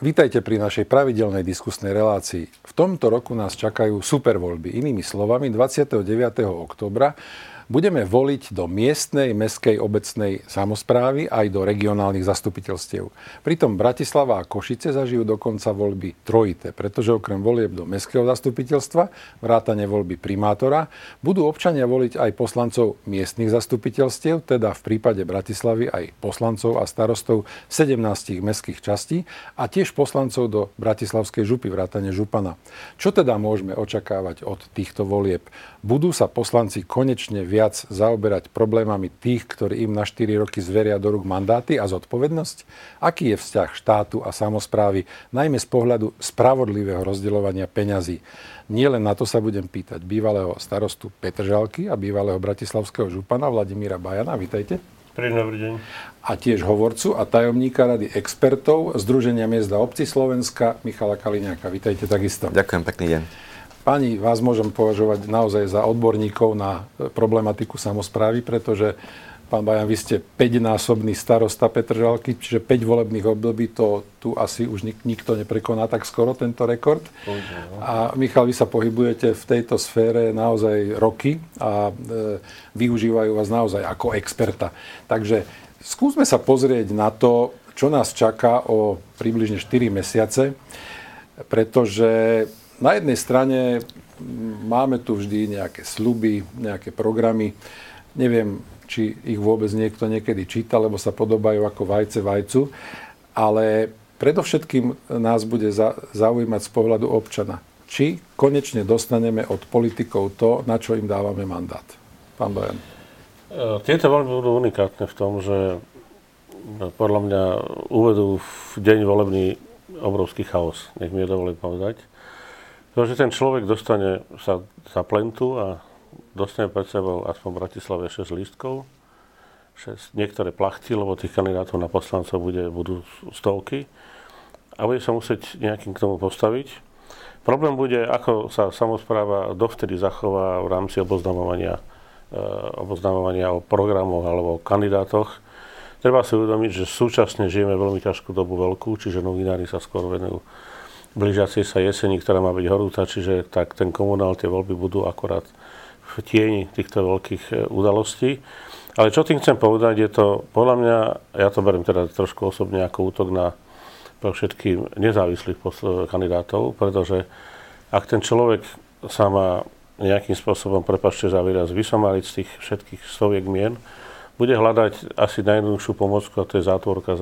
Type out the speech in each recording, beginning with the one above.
Vítajte pri našej pravidelnej diskusnej relácii. V tomto roku nás čakajú supervoľby. Inými slovami, 29. októbra budeme voliť do miestnej, mestskej, obecnej samosprávy aj do regionálnych zastupiteľstiev. Pritom Bratislava a Košice zažijú dokonca voľby trojité, pretože okrem volieb do mestského zastupiteľstva, vrátane voľby primátora, budú občania voliť aj poslancov miestnych zastupiteľstiev, teda v prípade Bratislavy aj poslancov a starostov 17 mestských častí a tiež poslancov do Bratislavskej župy, vrátane župana. Čo teda môžeme očakávať od týchto volieb? Budú sa poslanci konečne viac zaoberať problémami tých, ktorí im na 4 roky zveria do rúk mandáty a zodpovednosť? Aký je vzťah štátu a samosprávy, najmä z pohľadu spravodlivého rozdeľovania peňazí? Nielen na to sa budem pýtať bývalého starostu Petržalky a bývalého bratislavského župana Vladimíra Bajana. Vítajte. Dobrý deň. A tiež hovorcu a tajomníka Rady expertov Združenia miest a obcí Slovenska Michala Kaliňáka. Vítajte takisto. Ďakujem, pekný deň. Pani, vás môžem považovať naozaj za odborníkov na problematiku samosprávy, pretože, pán Bajan, vy ste 5-násobný starosta Petržalky, čiže 5 volebných období, to tu asi už nikto neprekoná tak skoro tento rekord. A Michal, vy sa pohybujete v tejto sfére naozaj roky a využívajú vás naozaj ako experta. Takže skúsme sa pozrieť na to, čo nás čaká o približne 4 mesiace, pretože na jednej strane máme tu vždy nejaké sľuby, nejaké programy. Neviem, či ich vôbec niekto niekedy číta, lebo sa podobajú ako vajce vajcu. Ale predovšetkým nás bude zaujímať z pohľadu občana, či konečne dostaneme od politikov to, na čo im dávame mandát. Pán Bajan. Tieto voľby budú unikátne v tom, že podľa mňa uvedú v deň volebný obrovský chaos. Nech mi je dovolí povedať. To, že ten človek dostane sa za plentu a dostane pred sebou aspoň v Bratislave 6 lístkov, 6, niektoré plachty, lebo tých kandidátov na poslancov budú stovky a bude sa musieť nejakým k tomu postaviť. Problém bude, ako sa samospráva dovtedy zachová v rámci oboznamovania o programoch alebo o kandidátoch. Treba si uvedomiť, že súčasne žijeme veľmi ťažkú dobu veľkú, čiže novinári sa skôr venujú blížiacej sa jeseni, ktorá má byť horúca, čiže tak ten komunál, tie voľby budú akorát v tieni týchto veľkých udalostí. Ale čo tým chcem povedať, je to, podľa mňa, ja to beriem teda trošku osobne ako útok na pre všetkým nezávislých kandidátov, pretože ak ten človek sa má nejakým spôsobom, prepáčte za výraz, vysomáliť z tých všetkých stoviek mien, bude hľadať asi najjednoduchšiu pomôcku, a to je zátvorka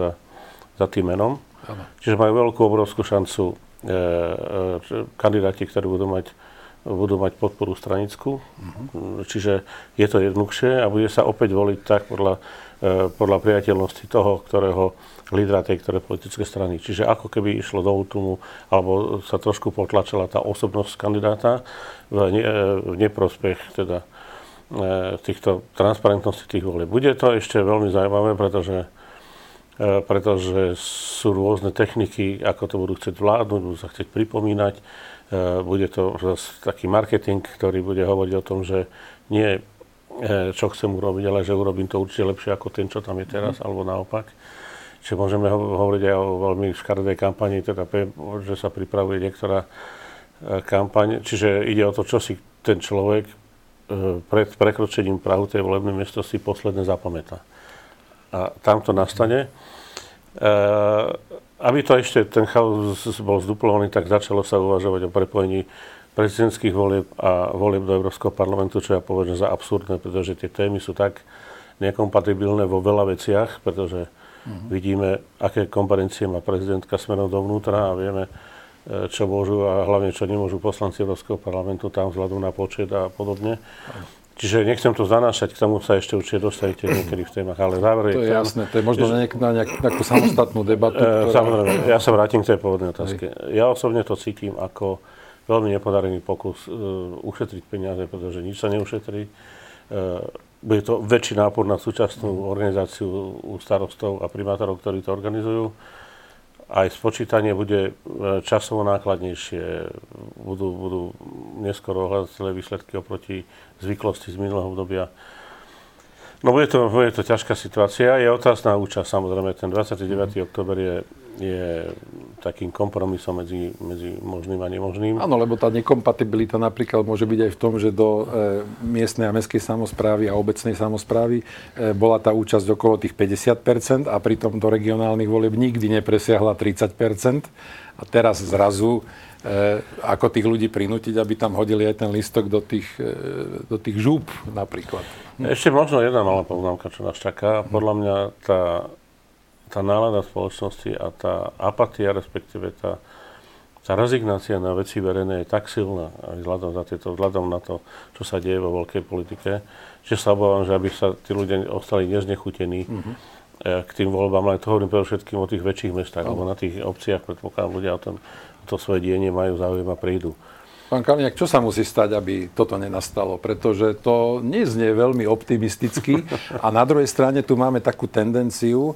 za tým menom. Ano. Čiže majú veľkú, obrovskú šancu kandidáti, ktorí budú mať podporu stranickú. Uh-huh. Čiže je to jednoduchšie a bude sa opäť voliť tak podľa priateľnosti toho, ktorého lídra tej ktorej politické strany. Čiže ako keby išlo do útlumu, alebo sa trošku potlačila tá osobnosť kandidáta v neprospech teda týchto transparentnosti tých volieb. Bude to ešte veľmi zaujímavé, pretože sú rôzne techniky, ako to budú chcieť vládnuť, budú sa chcieť pripomínať. Bude to taký marketing, ktorý bude hovoriť o tom, že nie čo chcem urobiť, ale že urobím to určite lepšie ako ten, čo tam je teraz, alebo naopak. Čiže môžeme hovoriť aj o veľmi škaredej kampani, teda, že sa pripravuje niektorá kampaň. Čiže ide o to, čo si ten človek pred prekročením prahu tej volebnej miestnosti posledne zapamätá. A tam to nastane. Aby to ešte ten chaos bol zduplovaný, tak začalo sa uvažovať o prepojení prezidentských volieb a volieb do Európskeho parlamentu, čo ja považujem za absurdné, pretože tie témy sú tak nekompatibilné vo veľa veciach, pretože vidíme, aké kompetencie má prezidentka smerom dovnútra a vieme, čo môžu a hlavne, čo nemôžu poslanci Európskeho parlamentu tam vzhľadom na počet a podobne. Čiže nechcem to zanášať, k tomu sa ešte určite dostanete niekedy v témach, ale záver to je jasné, to je možno na nejakú samostatnú debatu. Samozrejme, ja sa vrátim k tej pôvodnej otázke. Ja osobne to cítim ako veľmi nepodarený pokus ušetriť peniaze, pretože nič sa neušetrí. Bude to väčší nápor na súčasnú organizáciu u starostov a primátorov, ktorí to organizujú. Aj spočítanie bude časovo nákladnejšie, budú neskoro ohlásené výsledky oproti zvyklosti z minulého obdobia. No bude to ťažká situácia, je otázna účasť, samozrejme, ten 29. október je takým kompromisom medzi možným a nemožným. Áno, lebo tá nekompatibilita napríklad môže byť aj v tom, že do miestnej a mestskej samosprávy a obecnej samosprávy bola tá účasť okolo tých 50% a pritom do regionálnych volieb nikdy nepresiahla 30%. A teraz zrazu, ako tých ľudí prinútiť, aby tam hodili aj ten lístok do tých žúb napríklad. Ešte možno jedna malá poznámka, čo nás čaká. Podľa mňa tá nálada spoločnosti a tá apatia, respektíve tá rezignácia na veci verejné je tak silná, aj vzhľadom na to, čo sa deje vo veľkej politike, že sa obávam, že aby sa tí ľudia ostali neznechutení, k tým voľbám, ale to hovorím predovšetkým o tých väčších mestách, lebo na tých obciach predpokladám ľudia o to svoje dienie majú záujem a prejdú. Pán Kaliňák, čo sa musí stať, aby toto nenastalo? Pretože to neznie veľmi optimisticky a na druhej strane tu máme takú tendenciu,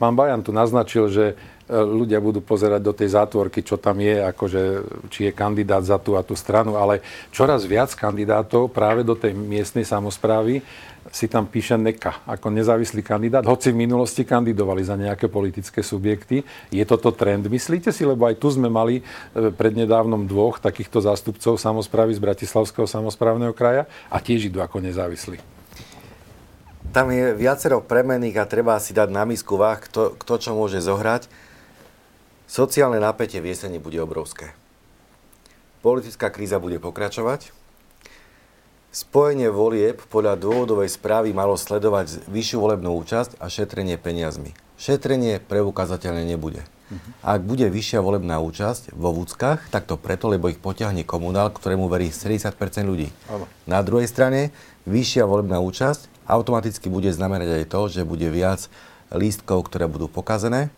pán Bajan tu naznačil, že ľudia budú pozerať do tej zátvorky, čo tam je, akože či je kandidát za tú a tú stranu, ale čoraz viac kandidátov práve do tej miestnej samosprávy si tam píše NEKA ako nezávislý kandidát, hoci v minulosti kandidovali za nejaké politické subjekty. Je toto trend? Myslíte si, lebo aj tu sme mali prednedávnom dvoch takýchto zástupcov samosprávy z Bratislavského samosprávneho kraja a tiež idú ako nezávislí. Tam je viacero premenných a treba si dať na misku váh, kto čo môže zohrať. Sociálne napätie v jeseni bude obrovské. Politická kríza bude pokračovať. Spojenie volieb podľa dôvodovej správy malo sledovať vyššiu volebnú účasť a šetrenie peniazmi. Šetrenie preukázateľne nebude. Ak bude vyššia volebná účasť vo vúckach, tak to preto, lebo ich potiahne komunál, ktorému verí 70% ľudí. Na druhej strane, vyššia volebná účasť automaticky bude znamenať aj to, že bude viac lístkov, ktoré budú pokazené,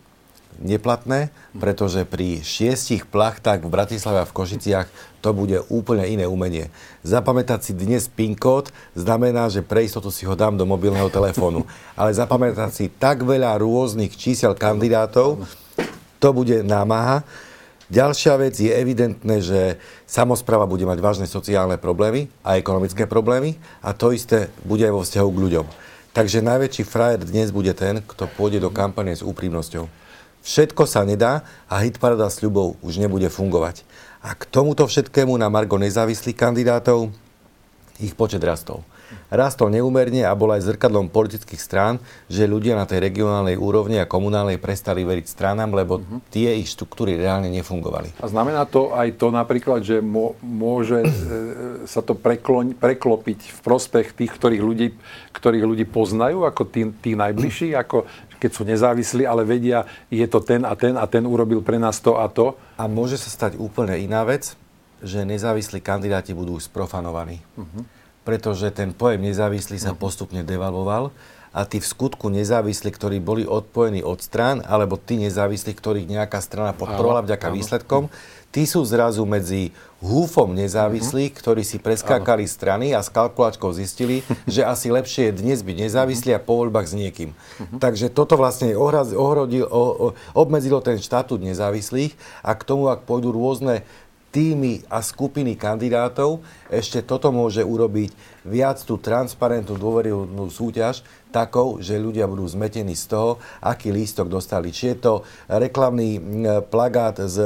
neplatné, pretože pri 6 plachtách v Bratislave a v Košiciach to bude úplne iné umenie. Zapamätať si dnes PIN kód znamená, že pre istotu si ho dám do mobilného telefónu. Ale zapamätať si tak veľa rôznych čísel kandidátov, to bude námaha. Ďalšia vec je evidentné, že samospráva bude mať vážne sociálne problémy a ekonomické problémy a to isté bude aj vo vzťahu k ľuďom. Takže najväčší frajer dnes bude ten, kto pôjde do kampane s úprimnosťou. Všetko sa nedá a hitparáda sľubov už nebude fungovať. A k tomuto všetkému na margo nezávislých kandidátov ich počet rastol. Rastol neúmerne a bol aj zrkadlom politických strán, že ľudia na tej regionálnej úrovni a komunálnej prestali veriť stranám, lebo tie ich štruktúry reálne nefungovali. A znamená to aj to napríklad, že môže sa to preklopiť v prospech tých, ktorých ľudí poznajú ako tí najbližší, ako keď sú nezávislí, ale vedia, je to ten a ten a ten urobil pre nás to a to. A môže sa stať úplne iná vec, že nezávislí kandidáti budú sprofanovaní. Pretože ten pojem nezávislý sa postupne devalvoval a tí v skutku nezávislí, ktorí boli odpojení od strán, alebo tí nezávislí, ktorých nejaká strana podporovala vďaka výsledkom, tí sú zrazu medzi húfom nezávislých, ktorí si preskákali strany a s kalkulačkou zistili, že asi lepšie je dnes byť nezávislí a po voľbách s niekým. Takže toto vlastne obmedzilo ten štatút nezávislých a k tomu, ak pôjdu rôzne týmy a skupiny kandidátov, ešte toto môže urobiť viac tú transparentnú dôveryhodnú súťaž takou, že ľudia budú zmetení z toho, aký lístok dostali. Či je to reklamný plagát z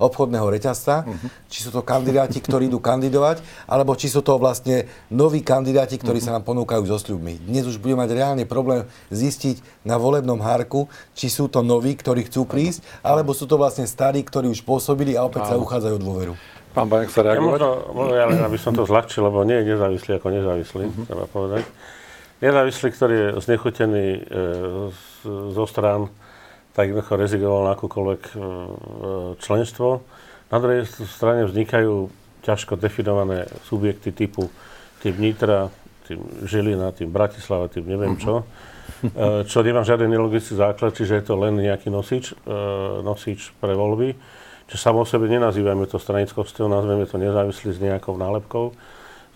obchodného reťazca, či sú to kandidáti, ktorí idú kandidovať, alebo či sú to vlastne noví kandidáti, ktorí sa nám ponúkajú so sľubmi. Dnes už bude mať reálne problém zistiť na volebnom hárku, či sú to noví, ktorí chcú prísť, alebo sú to vlastne starí, ktorí už pôsobili a opäť sa uchádzajú o dôveru. Pán Bajan, sa reagovať? Ja by som to zľahčil, lebo nie je nezávislý ako nezávislý, treba povedať. Nezávislý, ktorý je znechutený zo strán, tak jednoducho rezignoval na akúkoľvek členstvo. Na druhej strane vznikajú ťažko definované subjekty typu tým Nitra, tým Žilina, tým Bratislava, tým neviem čo, čo nemá žiaden nelogický základ, čiže je to len nejaký nosič pre voľby. Čiže samo o sebe nenazývame to stranickosťou, nazveme to nezávislý s nejakou nálepkou,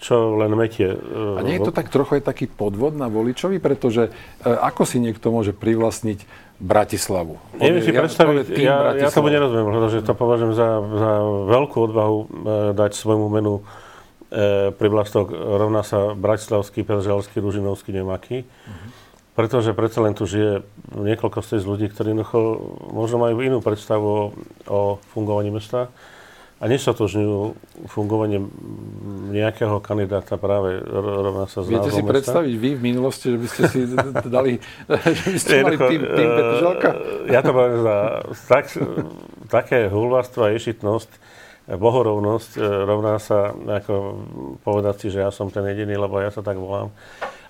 čo len metie. A nie je to tak trochu aj taký podvod na voličovi, pretože ako si niekto môže privlastniť Bratislavu? Neviem si predstaviť, ja tomu nerozumiem, pretože to považujem za veľkú odvahu dať svojmu menu privlastok rovná sa bratislavský, petržalský, ružinovský, nemaký. Pretože predsa len tu žije niekoľko z ľudí, ktorí možno majú inú predstavu o fungovaní mesta a nestotožňujú fungovanie nejakého kandidáta práve rovná sa z názvom mesta. Viete si predstaviť vy v minulosti, že by ste si dali, že by ste mali tým Petržalka? Ja to poviem za také hulváctvo a ješitnosť, bohorovnosť rovná sa, ako povedať si, že ja som ten jediný, lebo ja sa tak volám.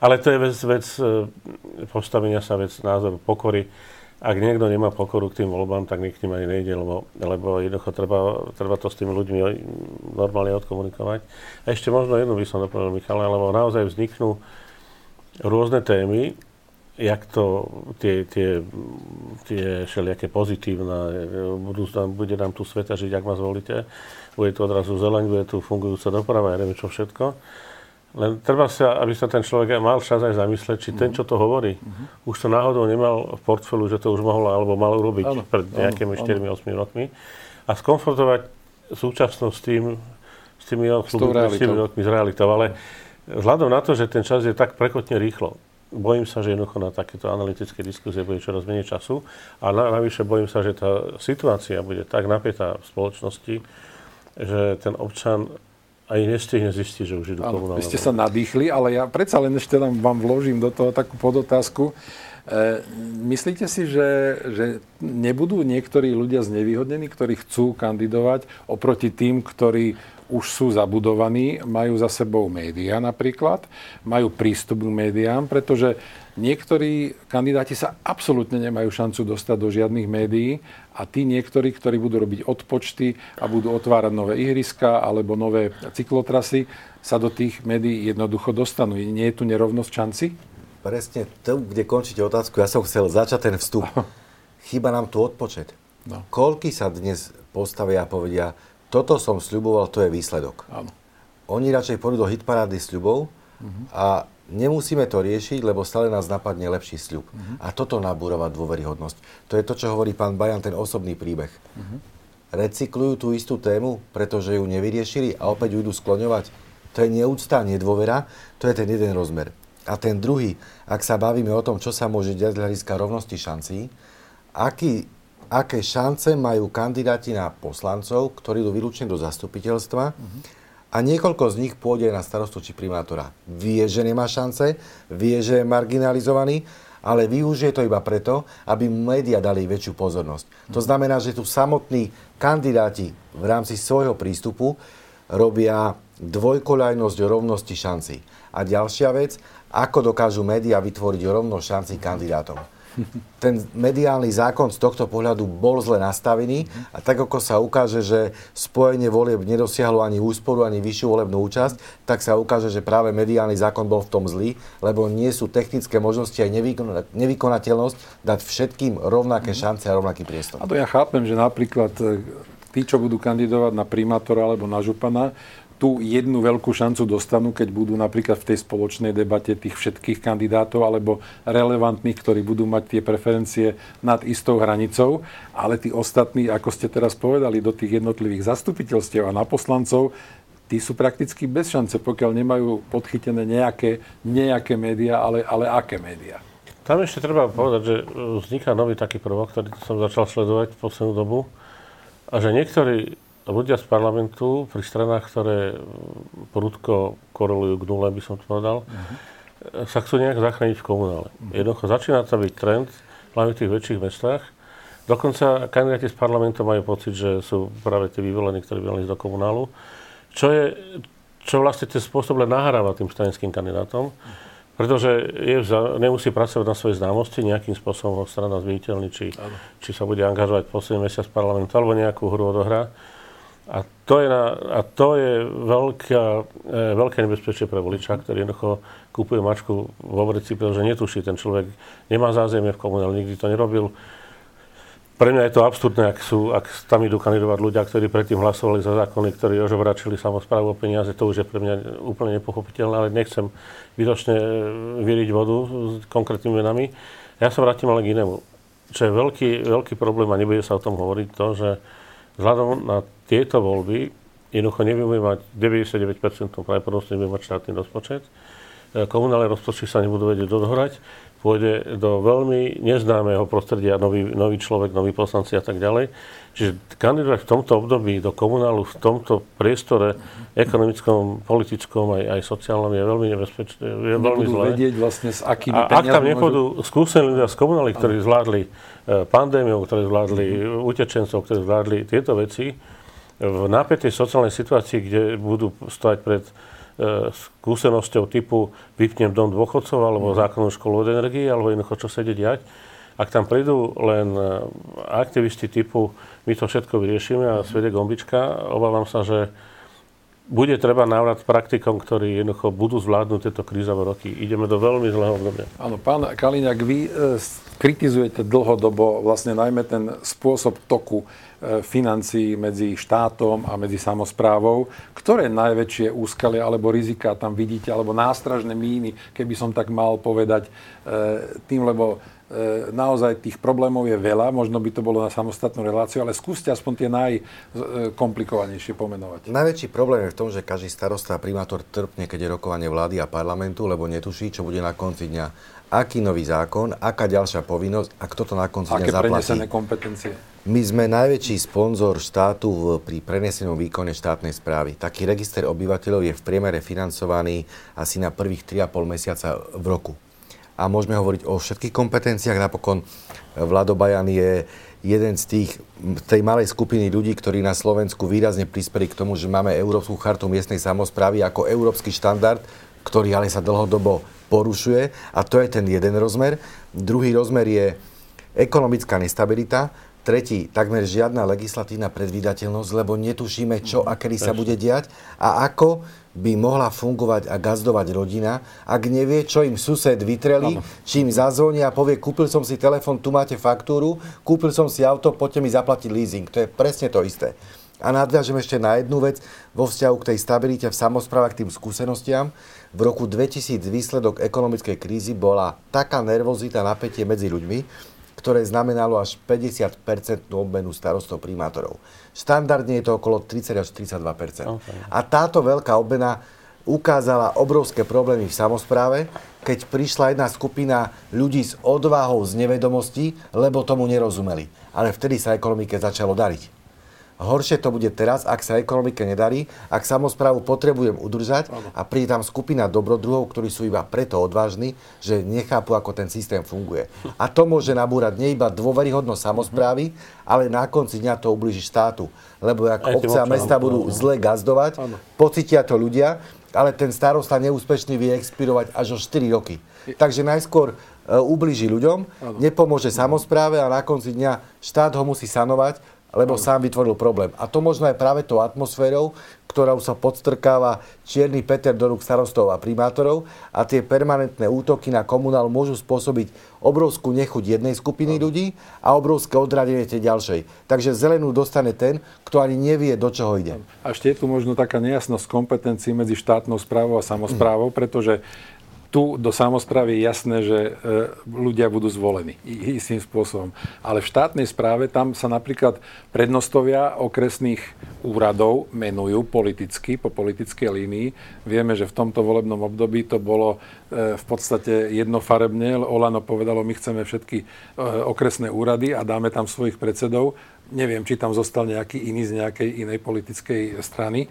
Ale to je vec postavenia sa, vec názoru, pokory. Ak niekto nemá pokoru k tým voľbám, tak nikto ním ani nejde, lebo jednoducho treba to s tými ľuďmi normálne odkomunikovať. A ešte možno jednu by som doplnil, Michale, lebo naozaj vzniknú rôzne témy, jak to tie všelijaké pozitívne, bude nám tu sveta žiť, ak ma zvolíte, bude tu odrazu zeleň, bude tu fungujúca doprava, ja neviem čo všetko. Len treba sa, aby sa ten človek mal čas aj zamyslieť, či ten, čo to hovorí, už to náhodou nemal v portfóliu, že to už mohol alebo mal urobiť pred nejakými 4-8 rokmi. A skonfrontovať súčasnosť s tými rokmi z realitou. Ale vzhľadom na to, že ten čas je tak prekotne rýchlo, bojím sa, že jednoducho na takéto analytické diskusie bude čoraz menej času a navyše bojím sa, že tá situácia bude tak napätá v spoločnosti, že ten občan aj nestihne zistiť, že už idú komunálne. Vy ste sa nadýchli, ale ja predsa len ešte vám vložím do toho takú podotázku. Myslíte si, že nebudú niektorí ľudia znevýhodnení, ktorí chcú kandidovať oproti tým, ktorí už sú zabudovaní, majú za sebou médiá napríklad, majú prístup k médiám, pretože niektorí kandidáti sa absolútne nemajú šancu dostať do žiadnych médií a tí niektorí, ktorí budú robiť odpočty a budú otvárať nové ihriska alebo nové cyklotrasy, sa do tých médií jednoducho dostanú. Nie je tu nerovnosť šanci? Presne tu, kde končíte otázku, ja som chcel začať ten vstup. Chýba nám tu odpočet. No. Koľky sa dnes postavia a povedia, toto som sľuboval, to je výsledok. Áno. Oni radšej pôjdu do hitparády sľubov a nemusíme to riešiť, lebo stále nás napadne lepší sľub. A toto nabúrava dôveryhodnosť. To je to, čo hovorí pán Bajan, ten osobný príbeh. Recyklujú tú istú tému, pretože ju nevyriešili a opäť ju idú skloňovať. To je neúcta, nedôvera, to je ten jeden rozmer. A ten druhý, ak sa bavíme o tom, čo sa môže diať z hľadiska rovnosti šancí, aké šance majú kandidáti na poslancov, ktorí idú výlučne do zastupiteľstva a niekoľko z nich pôjde na starostu či primátora. Vie, že nemá šance, vie, že je marginalizovaný, ale využije to iba preto, aby mu médiá dali väčšiu pozornosť. To znamená, že tu samotní kandidáti v rámci svojho prístupu robia dvojkoľajnosť rovnosti šancí. A ďalšia vec, ako dokážu médiá vytvoriť rovnosť šancí kandidátom. Ten mediálny zákon z tohto pohľadu bol zle nastavený a tak ako sa ukáže, že spojenie volieb nedosiahlo ani úsporu, ani vyššiu volebnú účasť, tak sa ukáže, že práve mediálny zákon bol v tom zlý, lebo nie sú technické možnosti aj nevykonateľnosť dať všetkým rovnaké šance a rovnaký priestor. A to ja chápem, že napríklad tí, čo budú kandidovať na primátora alebo na župana, tú jednu veľkú šancu dostanú, keď budú napríklad v tej spoločnej debate tých všetkých kandidátov alebo relevantných, ktorí budú mať tie preferencie nad istou hranicou, ale tí ostatní, ako ste teraz povedali, do tých jednotlivých zastupiteľstiev a na poslancov, tí sú prakticky bez šance, pokiaľ nemajú podchytené nejaké médiá, ale aké médiá. Tam ešte treba povedať, že vzniká nový taký prvok, ktorý som začal sledovať v poslednú dobu a že niektorí ľudia z parlamentu pri stranách, ktoré prudko korolujú k nule, by som to povedal, sa chcú nejak zachrániť v komunále. Jednoducho začína to byť trend, hlavne v tých väčších mestách. Dokonca kandidáti z parlamentu majú pocit, že sú práve tí vyvolení, ktorí by mali ísť do komunálu, čo vlastne ten spôsob len nahráva tým stranickým kandidátom, pretože nemusí pracovať na svojej známosti, nejakým spôsobom ho strana zviditeľní, či sa bude angažovať posledný mesiac parlamentu alebo nejakú hru odohrá. A to je veľké nebezpečie pre voliča, ktorý jednoducho kúpuje mačku vo vreci, pretože netuší ten človek, nemá zázemie v komunále, nikdy to nerobil. Pre mňa je to absurdné, ak tam idú kandidovať ľudia, ktorí predtým hlasovali za zákony, ktorí ožobračili samosprávu o peniaze, to už je pre mňa úplne nepochopiteľné, ale nechcem výročne vyriť vodu s konkrétnymi menami. Ja sa vrátim ale k inému, čo je veľký problém a nebude sa o tom hovoriť to, že vzhľadom na tieto voľby jednoducho nebudeme mať 99% pravdepodobne nebudeme mať štátny rozpočet. Komunálne rozpočty sa nebudú vedieť dodohrať. pôjde do veľmi neznámeho prostredia, nový človek, noví poslanci a tak ďalej. Čiže kandidovať v tomto období do komunálu, v tomto priestore ekonomickom, politickom aj sociálnom je veľmi nebezpečné, je veľmi zlé. Nebudú vedieť vlastne s akými peniazmi. A ak tam nebudú skúsení ľudia z komunály, ktorí zvládli pandémiu, ktorí zvládli utečencov, ktorí zvládli tieto veci, v napätej sociálnej situácii, kde budú stať pred skúsenosťou typu vypnem dom dôchodcov alebo zákonnú školu od energii alebo jednoducho čo sa ide diať. Ak tam prídu len aktivisti typu my to všetko vyriešime a svedie gombička, obávam sa, že bude treba návrat praktikom, ktorí jednoducho budú zvládnuť tieto krízové roky. Ideme do veľmi zlého obdobia. Áno, pán Kaliňák, vy kritizujete dlhodobo vlastne najmä ten spôsob toku financií medzi štátom a medzi samosprávou. Ktoré najväčšie úskalia alebo riziká tam vidíte, alebo nástražné míny, keby som tak mal povedať tým, lebo naozaj tých problémov je veľa, možno by to bolo na samostatnú reláciu, ale skúste aspoň tie najkomplikovanejšie pomenovať. Najväčší problém je v tom, že každý starosta a primátor trpne, keď je rokovanie vlády a parlamentu, lebo netuší, čo bude na konci dňa. Aký nový zákon, aká ďalšia povinnosť a kto to na konci dňa zaplatí. Aké prenesené kompetencie? My sme najväčší sponzor štátu pri prenesenom výkone štátnej správy. Taký register obyvateľov je v priemere financovaný asi na prvých 3,5 mesiaca v roku. A môžeme hovoriť o všetkých kompetenciách. Napokon Vlado Bajan je jeden z tej malej skupiny ľudí, ktorí na Slovensku výrazne prispeli k tomu, že máme Európsku chartu miestnej samosprávy ako európsky štandard, ktorý ale sa dlhodobo porušuje. A to je ten jeden rozmer. Druhý rozmer je ekonomická nestabilita. Tretí, takmer žiadna legislatívna predvídateľnosť, lebo netušíme, čo a kedy sa bude diať a ako by mohla fungovať a gazdovať rodina, ak nevie, čo im sused vytrelí, či im zazvoní a povie, kúpil som si telefón, tu máte faktúru, kúpil som si auto, poďte mi zaplatiť leasing. To je presne to isté. A nadviažem ešte na jednu vec vo vzťahu k tej stabilite v samosprávach, k tým skúsenostiam. V roku 2000 výsledok ekonomickej krízy bola taká nervozita, napätie medzi ľuďmi, ktoré znamenalo až 50% obmenu starostov primátorov. Štandardne je to okolo 30 až 32%. Okay. A táto veľká obmena ukázala obrovské problémy v samospráve, keď prišla jedna skupina ľudí s odvahou z nevedomostí, lebo tomu nerozumeli. Ale vtedy sa ekonomike začalo dariť. Horšie to bude teraz, ak sa ekonomike nedarí, ak samosprávu potrebujem udržať a príde tam skupina dobrodruhov, ktorí sú iba preto odvážni, že nechápu, ako ten systém funguje. A to môže nabúrať nie iba dôveryhodnosť samosprávy, ale na konci dňa to ublíži štátu. Lebo ak obce a mesta budú zle gazdovať, pocítia to ľudia, ale ten starosta neúspešný vie expirovať až o 4 roky. Takže najskôr ublíži ľuďom, nepomôže samospráve a na konci dňa štát ho musí sanovať, lebo sám vytvoril problém. A to možno aj práve tou atmosférou, ktorou sa podstrkáva čierny Peter do rúk starostov a primátorov a tie permanentné útoky na komunál môžu spôsobiť obrovskú nechuť jednej skupiny ľudí a obrovské odradenie tej ďalšej. Takže zelenú dostane ten, kto ani nevie, do čoho ide. A ešte je tu možno taká nejasnosť kompetencií medzi štátnou správou a samosprávou, pretože tu do samosprávy je jasné, že ľudia budú zvolení istým spôsobom. Ale v štátnej správe tam sa napríklad prednostovia okresných úradov menujú politicky, po politickej línii. Vieme, že v tomto volebnom období to bolo v podstate jednofarebne. OĽaNO povedalo, my chceme všetky okresné úrady a dáme tam svojich predsedov. Neviem, či tam zostal nejaký iný z nejakej inej politickej strany.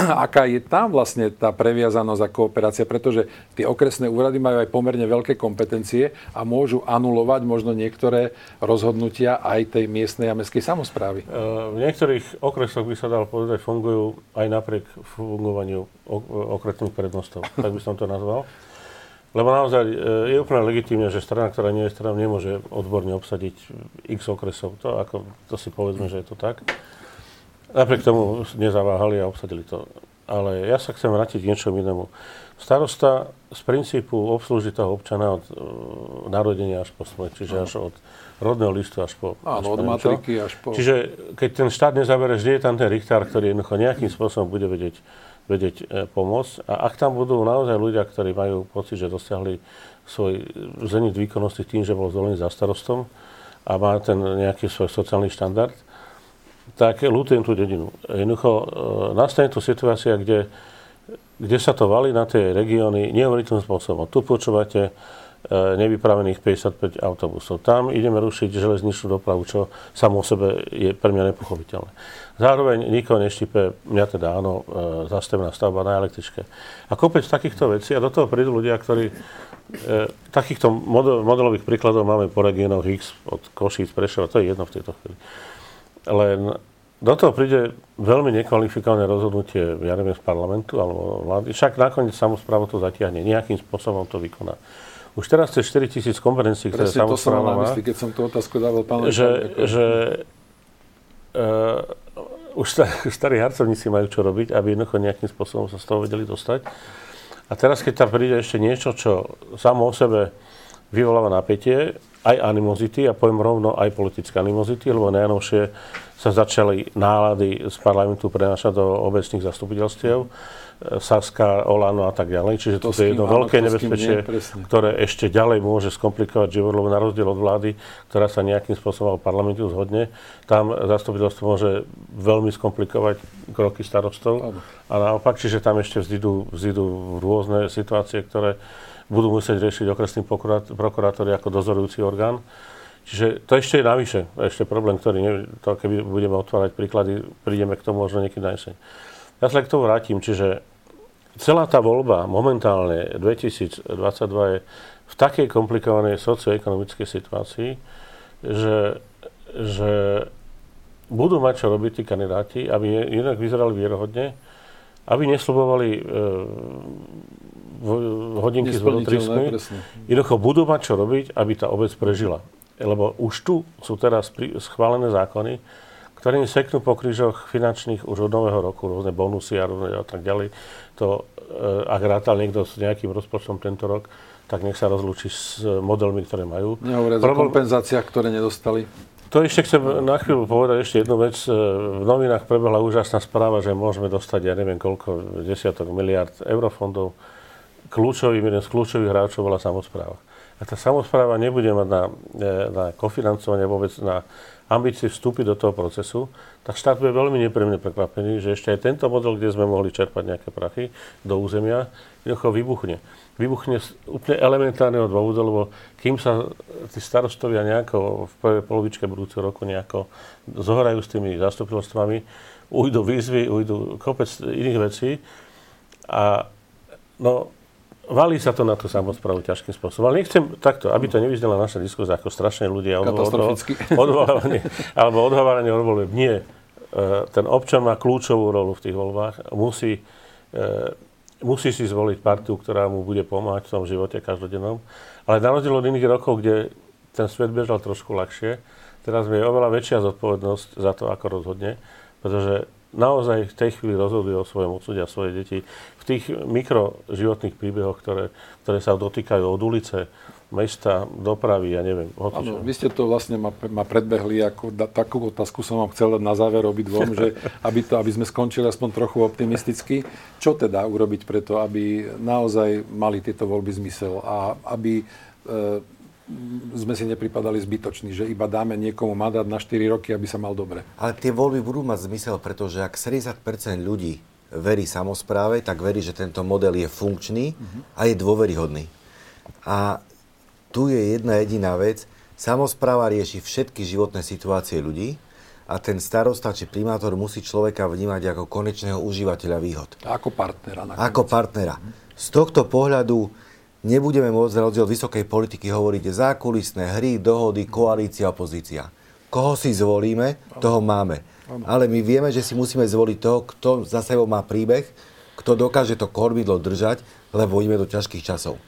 Aká je tam vlastne tá previazanosť a kooperácia? Pretože tie okresné úrady majú aj pomerne veľké kompetencie a môžu anulovať možno niektoré rozhodnutia aj tej miestnej a mestskej samosprávy. V niektorých okresoch by sa dal povedať, fungujú aj napriek fungovaniu okresných prednostov. Tak by som to nazval. Lebo naozaj je úplne legitímne, že strana, ktorá nie je strana, nemôže odborne obsadiť x okresov. To si povedzme, že je to tak. Napriek tomu nezaváhali a obsadili to. Ale ja sa chcem vrátiť k niečomu inému. Starosta z princípu obslúži toho občana od narodenia až po smrť, čiže až od rodného listu až po... Áno, od matriky až po... Čiže keď ten štát nezabere, vždy je tam ten richtár, ktorý jednoducho nejakým spôsobom bude vedieť pomôcť. A ak tam budú naozaj ľudia, ktorí majú pocit, že dosiahli svoj zenit výkonnosti tým, že bol zvolený za starostom a má ten nejaký svoj sociálny štandard, tak ľutujem tú dedinu. Jednoducho nastane tu situácia, kde sa to valí na tie regióny neuveriteľným spôsobom. Tu počúvate nevypravených 55 autobusov. Tam ideme rušiť železničnú dopravu, čo samo o sebe je pre mňa nepochopiteľné. Zároveň nikoho neštipe, mňa teda áno, zastavná stavba na električke. A kopec takýchto vecí a do toho prídu ľudia, ktorí takýchto modelových príkladov máme po regiónoch X od Košíc, Prešova, to je jedno v tejto chvíli. Len do toho príde veľmi nekvalifikované rozhodnutie, ja neviem, z parlamentu alebo vlády. Však nakoniec samospráva to zatiahne, nejakým spôsobom to vykoná. Už teraz cez 4,000 konferencií, ktoré samospráva má. Presne to som na mysli, keď som tú otázku dával pánovi. Už starí harcovníci majú čo robiť, aby jednoducho nejakým spôsobom sa z toho vedeli dostať. A teraz, keď tam príde ešte niečo, čo samo o sebe vyvoláva napätie, aj animozity, a poviem rovno aj politické animozity, lebo najnovšie sa začali nálady z parlamentu prenášať do obecných zastupiteľstiev, Saska, OĽaNO a tak ďalej. Čiže to je jedno veľké nebezpečie, ktoré ešte ďalej môže skomplikovať život, lebo na rozdiel od vlády, ktorá sa nejakým spôsobom v parlamente zhodne, tam zastupiteľstvo môže veľmi skomplikovať kroky starostov. A naopak, čiže tam ešte vzdidú rôzne situácie, ktoré budú musieť riešiť okresní prokurátori ako dozorujúci orgán. Čiže to ešte je navyše, ešte problém, ktorý, to keby budeme otvárať príklady, prídeme k tomu možno niekedy na jeseň. Ja sa k tomu vrátim, čiže celá tá voľba momentálne 2022 je v takej komplikovanej socioekonomickej situácii, že budú mať čo robiť tí kandidáti, aby inak vyzerali vierohodne, aby nesľubovali hodinky z vodotrísku. Jednoducho budú mať čo robiť, aby tá obec prežila. Lebo už tu sú teraz schválené zákony, ktorými seknú po krížoch finančných už od nového roku, rôzne bonusy a tak ďalej. To, ak rátal niekto s nejakým rozpočtom tento rok, tak nech sa rozlúči s modelmi, ktoré majú. Nehovoriac o kompenzáciách, ktoré nedostali. To ešte chcem na chvíľu povedať ešte jednu vec. V novinách prebehla úžasná správa, že môžeme dostať, ja neviem koľko, desiatok miliard eurofondov. Jeden z kľúčových hráčov bola samospráva. A tá samospráva nebude mať na kofinancovanie, vôbec na ambície vstúpiť do toho procesu, tak štát bude veľmi nepríjemne prekvapený, že ešte aj tento model, kde sme mohli čerpať nejaké prachy do územia, jednoducho vybuchne. Vybuchne z úplne elementárneho dôvodu, lebo kým sa tí starostovia nejako v prvej polovičke budúceho roku nejako zohrajú s tými zastupiteľstvami, ujdu výzvy, ujdu kopec iných vecí a no valí sa to na tú samosprávu ťažkým spôsobom. Ale nechcem takto, aby to nevyznala naša diskusia ako strašné ľudia odvolávanie alebo odhováranie od volieb. Nie. Ten občan má kľúčovú rolu v tých voľbách. Musí si zvoliť partiu, ktorá mu bude pomáhať v tom živote každodennom. Ale na rozdiel od iných rokov, kde ten svet bežal trošku ľahšie, teraz je oveľa väčšia zodpovednosť za to, ako rozhodne, pretože naozaj v tej chvíli rozhodujú o svojom osude a svoje deti. V tých mikroživotných príbehoch, ktoré sa dotýkajú od ulice, mesta, dopravy, ja neviem. Áno, vy ste to vlastne ma predbehli, ako takú otázku som vám chcel dať na záver obidvom, že aby sme skončili aspoň trochu optimisticky. Čo teda urobiť preto, aby naozaj mali tieto voľby zmysel a aby sme si nepripadali zbytoční, že iba dáme niekomu mandát na 4 roky, aby sa mal dobre. Ale tie voľby budú mať zmysel, pretože ak 70% ľudí verí samospráve, tak verí, že tento model je funkčný a je dôveryhodný. A tu je jedna jediná vec. Samospráva rieši všetky životné situácie ľudí a ten starosta či primátor musí človeka vnímať ako konečného užívateľa výhod. Ako partnera. Nakoniec. Ako partnera. Z tohto pohľadu nebudeme môcť na rozdiel vysokej politiky hovoriť zákulisné hry, dohody, koalícia, opozícia. Koho si zvolíme, toho máme. Ale my vieme, že si musíme zvoliť toho, kto za sebou má príbeh, kto dokáže to kormidlo držať, lebo ideme do ťažkých časov.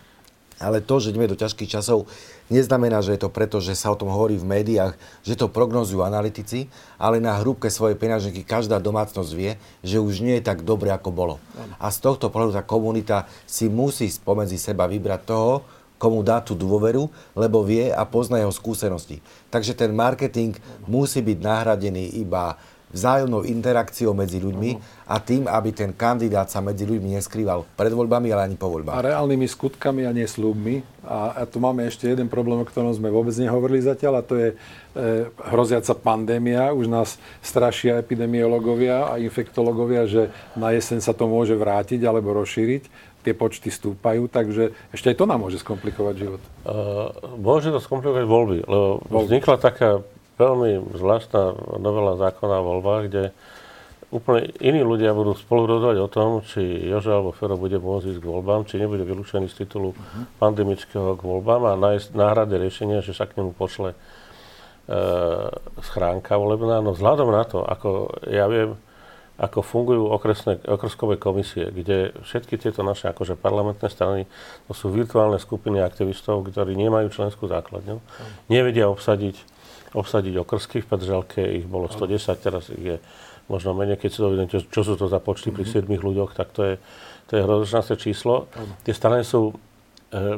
Ale to, že ideme do ťažkých časov, neznamená, že je to preto, že sa o tom hovorí v médiách, že to prognozujú analytici, ale na hrúbke svojej peňaženky každá domácnosť vie, že už nie je tak dobre, ako bolo. A z tohto pohľadu tá komunita si musí spomedzi seba vybrať toho, komu dá tú dôveru, lebo vie a pozná jeho skúsenosti. Takže ten marketing musí byť nahradený iba vzájomnou interakciou medzi ľuďmi a tým, aby ten kandidát sa medzi ľuďmi neskrýval pred voľbami, ale ani po voľbách. A reálnymi skutkami a nie sľubmi. A tu máme ešte jeden problém, o ktorom sme vôbec nehovorili zatiaľ, a to je hroziaca pandémia. Už nás strašia epidemiológovia a infektológovia, že na jeseň sa to môže vrátiť alebo rozšíriť. Ty tie počty stúpajú, takže ešte aj to nám môže skomplikovať život. Môže to skomplikovať voľby, lebo vznikla taká veľmi zvláštna novela zákona o voľbách, kde úplne iní ľudia budú spolu rozhodovať o tom, či Jožo alebo Fero bude môcť ísť k voľbám, či nebude vylúčený z titulu pandemického k voľbám a nájsť náhrade riešenia, že sa k nemu pošle schránka volebná. No vzhľadom na to, ako ja viem, ako fungujú okrskové komisie, kde všetky tieto naše akože parlamentné strany, to sú virtuálne skupiny aktivistov, ktorí nemajú členskú základňu, nevedia obsadiť okrsky. V Petržalke ich bolo 110, teraz ich je možno menej, keď si to vidím, čo sú to za počty pri 7 ľuďoch, tak to je hrozné číslo. Tie strany sú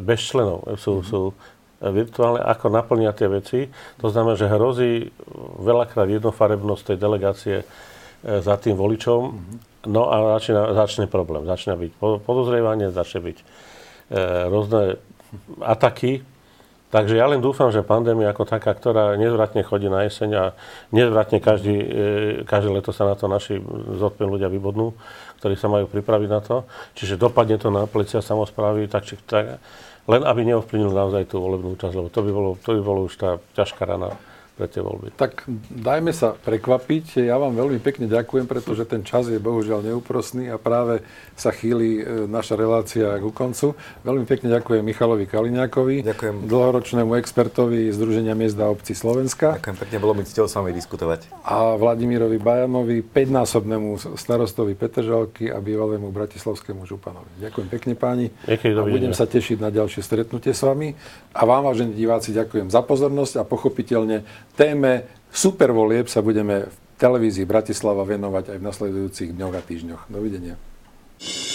bez členov, sú virtuálne, ako naplnia tie veci. To znamená, že hrozí veľakrát jednofarebnosť tej delegácie za tým voličom. No a začne problém. Začne byť podozrievanie, začne byť rôzne ataky. Takže ja len dúfam, že pandémia ako taká, ktorá nezvratne chodí na jeseň a nezvratne každé leto sa na to naši zodpovední ľudia vybodnú, ktorí sa majú pripraviť na to. Čiže dopadne to na plecia samosprávy, tak či tak, len aby neovplyvnil naozaj tú volebnú účasť, lebo to by bolo už tá ťažká rana pre tie voľby. Tak dajme sa prekvapiť. Ja vám veľmi pekne ďakujem, pretože ten čas je bohužiaľ neúprosný a práve sa chýli naša relácia ku koncu. Veľmi pekne ďakujem Michalovi Kaliňákovi, ďakujem dlhoročnému expertovi Združenia miest a obcí Slovenska. Ďakujem pekne, bolo mi cťou s vami diskutovať. A Vladimírovi Bajanovi, 5-násobnému starostovi Petržalky a bývalému bratislavskému županovi. Ďakujem pekne páni. A budem sa tešiť na ďalšie stretnutie s vami. A vám, vážení diváci, ďakujem za pozornosť a pochopiteľne téme supervolieb sa budeme v televízii Bratislava venovať aj v nasledujúcich dňoch a týždňoch. Dovidenia.